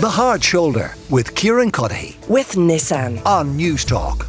The Hard Shoulder with Kieran Cuddy with Nissan on Newstalk.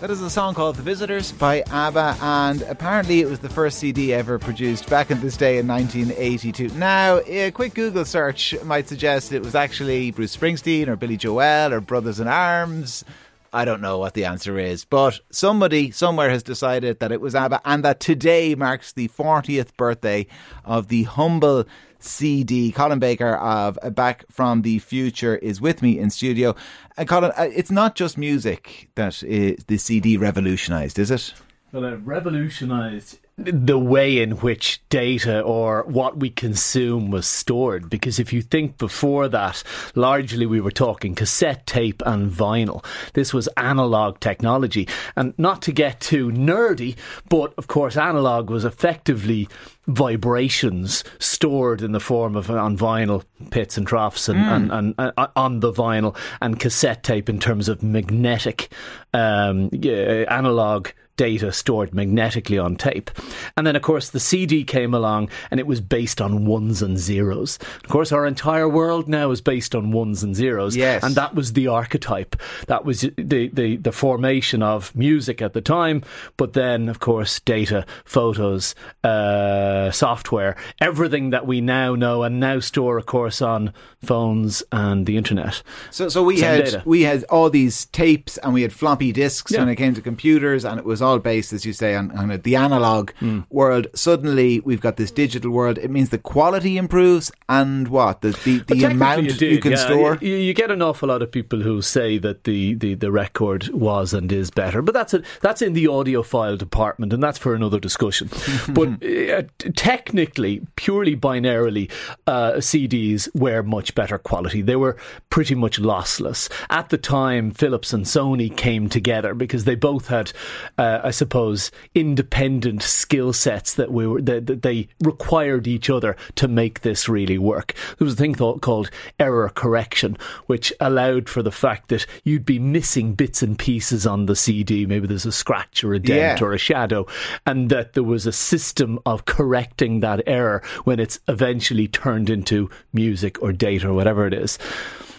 That is a song called The Visitors by ABBA, and apparently it was the first CD ever produced back in this day in 1982. Now, a quick Google search might suggest it was actually Bruce Springsteen or Billy Joel or Brothers in Arms. I don't know what the answer is, but somebody somewhere has decided that it was ABBA and that today marks the 40th birthday of the humble CD. Colin Baker of Back From The Future is with me in studio. And Colin, it's not just music that the CD revolutionised, is it? Well, it revolutionised the way in which data or what we consume was stored, because if you think before that, largely we were talking cassette tape and vinyl. This was analogue technology, and not to get too nerdy, but of course analogue was effectively vibrations stored in the form of on vinyl pits and troughs and on the vinyl, and cassette tape in terms of magnetic analogue data stored magnetically on tape. And then, of course, the CD came along and it was based on ones and zeros. Of course, our entire world now is based on ones and zeros. Yes. And that was the archetype. That was the formation of music at the time. But then, of course, data, photos, software, everything that we now know and now store, of course, on phones and the internet. So we had all these tapes and we had floppy disks when it came to computers, and it was all based, as you say, on the analogue world. Suddenly we've got this digital world. It means the quality improves, and what? The amount you can store. You get an awful lot of people who say that the record was and is better, but that's in the audiophile department, and that's for another discussion. But technically, purely binarily, CDs were much better quality. They were pretty much lossless. At the time, Philips and Sony came together because they both had I suppose independent skill sets that they required each other to make this really work. There was a thing called error correction, which allowed for the fact that you'd be missing bits and pieces on the CD. Maybe there's a scratch or a dent or a shadow, and that there was a system of correcting that error when it's eventually turned into music or data or whatever it is.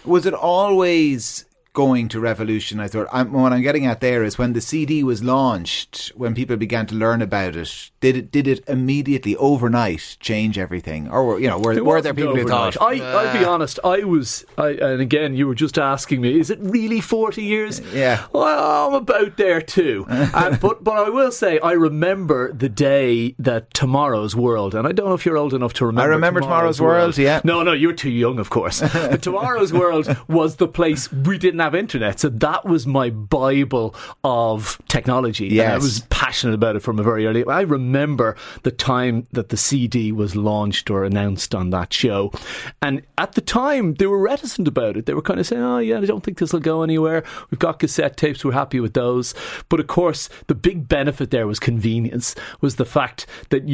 Was it always going to revolutionise the world? What I'm getting at there is, when the CD was launched, when people began to learn about it, did it immediately overnight change everything, or were there people overnight who thought? I'll be honest. And again, you were just asking me, is it really 40 years? Yeah. Well, I'm about there too. But I will say, I remember the day that Tomorrow's World, and I don't know if you're old enough to remember. I remember Tomorrow's World. Yeah. No, you're too young, of course. But Tomorrow's World was the place we didn't have internet, so that was my Bible of technology. Yes. I was passionate about it from a very early. I remember the time that the CD was launched or announced on that show, and at the time they were reticent about it. They were kind of saying, I don't think this will go anywhere, we've got cassette tapes, we're happy with those. But of course the big benefit there was convenience, was the fact that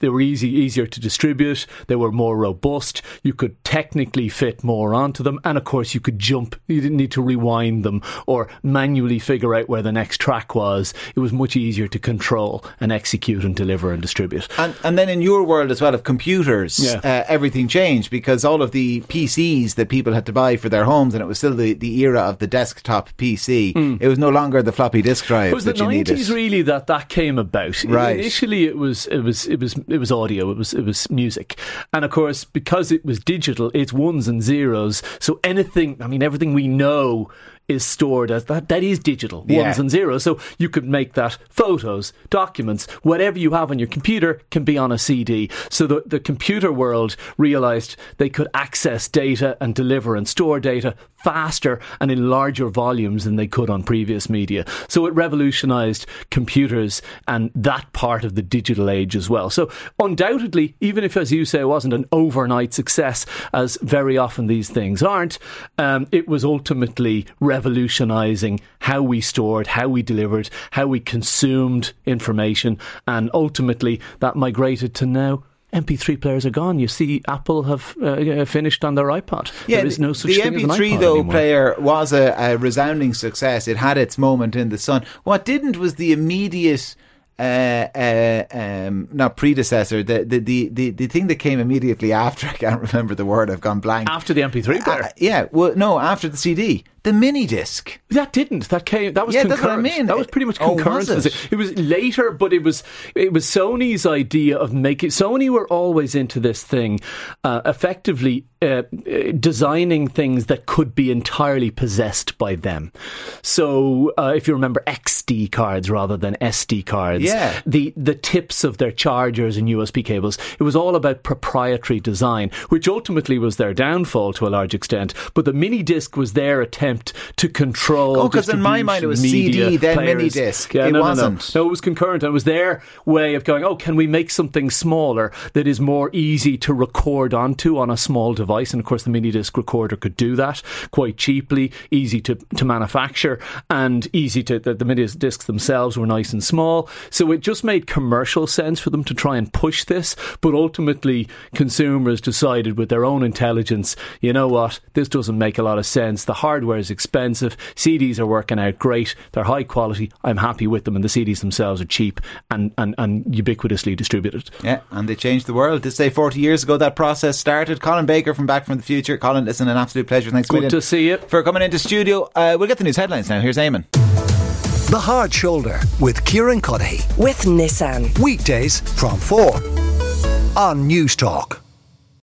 they were easier to distribute, they were more robust, you could technically fit more onto them, and of course you didn't need to rewind them or manually figure out where the next track was. It was much easier to control and execute and deliver and distribute. And then in your world as well of computers, everything changed, because all of the PCs that people had to buy for their homes, and it was still the era of the desktop PC. It was no longer the floppy disk drive. It was the 90s really that came about. Right. Initially it was audio, it was music, and of course because it was digital, it's ones and zeros. So everything we know is stored as that is digital, ones and zeros. So you could make that photos, documents, whatever you have on your computer can be on a CD. So the computer world realised they could access data and deliver and store data faster and in larger volumes than they could on previous media. So it revolutionised computers and that part of the digital age as well. So undoubtedly, even if, as you say, it wasn't an overnight success, as very often these things aren't, it was ultimately revolutionising how we stored, how we delivered, how we consumed information, and ultimately that migrated to now. MP3 players are gone. You see, Apple have finished on their iPod. Yeah, there is no such thing as an iPod anymore. The MP3 player was a resounding success. It had its moment in the sun. What didn't was the immediate not predecessor, the thing that came immediately after, I can't remember the word, I've gone blank. After the MP3 player? Yeah, well, no, after the CD. The mini disc. That was concurrent. That's what I mean. That was pretty much concurrent. It was later, but it was Sony's idea of making. Sony were always into this thing, effectively designing things that could be entirely possessed by them. So if you remember XD cards rather than SD cards, yeah. The tips of their chargers and USB cables, it was all about proprietary design, which ultimately was their downfall to a large extent. But the mini disc was their attempt to control. Oh, because in my mind it was CD, then mini disc. Yeah, it wasn't. No, it was concurrent. It was their way of going, oh, can we make something smaller that is more easy to record onto on a small device? And of course, the mini disc recorder could do that quite cheaply, easy to manufacture, and easy to. The mini discs themselves were nice and small. So it just made commercial sense for them to try and push this. But ultimately, consumers decided with their own intelligence, you know what, this doesn't make a lot of sense. The hardware is expensive. CDs are working out great. They're high quality. I'm happy with them, and the CDs themselves are cheap and ubiquitously distributed. Yeah, and they changed the world. They say 40 years ago that process started. Colin Baker from Back From The Future. Colin, it's an absolute pleasure. Thanks, Good to see you. For coming into studio. We'll get the news headlines now. Here's Eamon. The Hard Shoulder with Kieran Cuddy. With Nissan. Weekdays from 4 on Newstalk.